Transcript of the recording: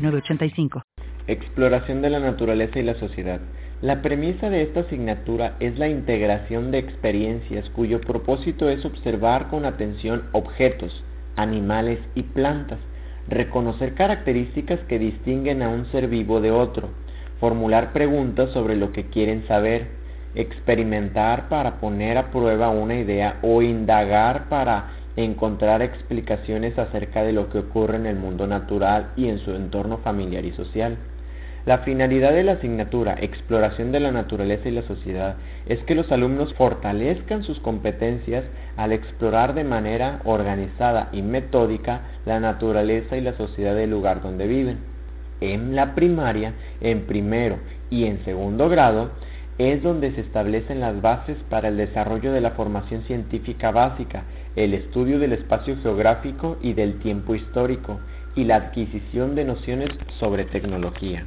985. Exploración de la naturaleza y la sociedad. La premisa de esta asignatura es la integración de experiencias cuyo propósito es observar con atención objetos, animales y plantas, reconocer características que distinguen a un ser vivo de otro, formular preguntas sobre lo que quieren saber, experimentar para poner a prueba una idea o indagar para encontrar explicaciones acerca de lo que ocurre en el mundo natural y en su entorno familiar y social. La finalidad de la asignatura Exploración de la Naturaleza y la Sociedad es que los alumnos fortalezcan sus competencias al explorar de manera organizada y metódica la naturaleza y la sociedad del lugar donde viven. En la primaria, en primero y en segundo grado, es donde se establecen las bases para el desarrollo de la formación científica básica, el estudio del espacio geográfico y del tiempo histórico, y la adquisición de nociones sobre tecnología.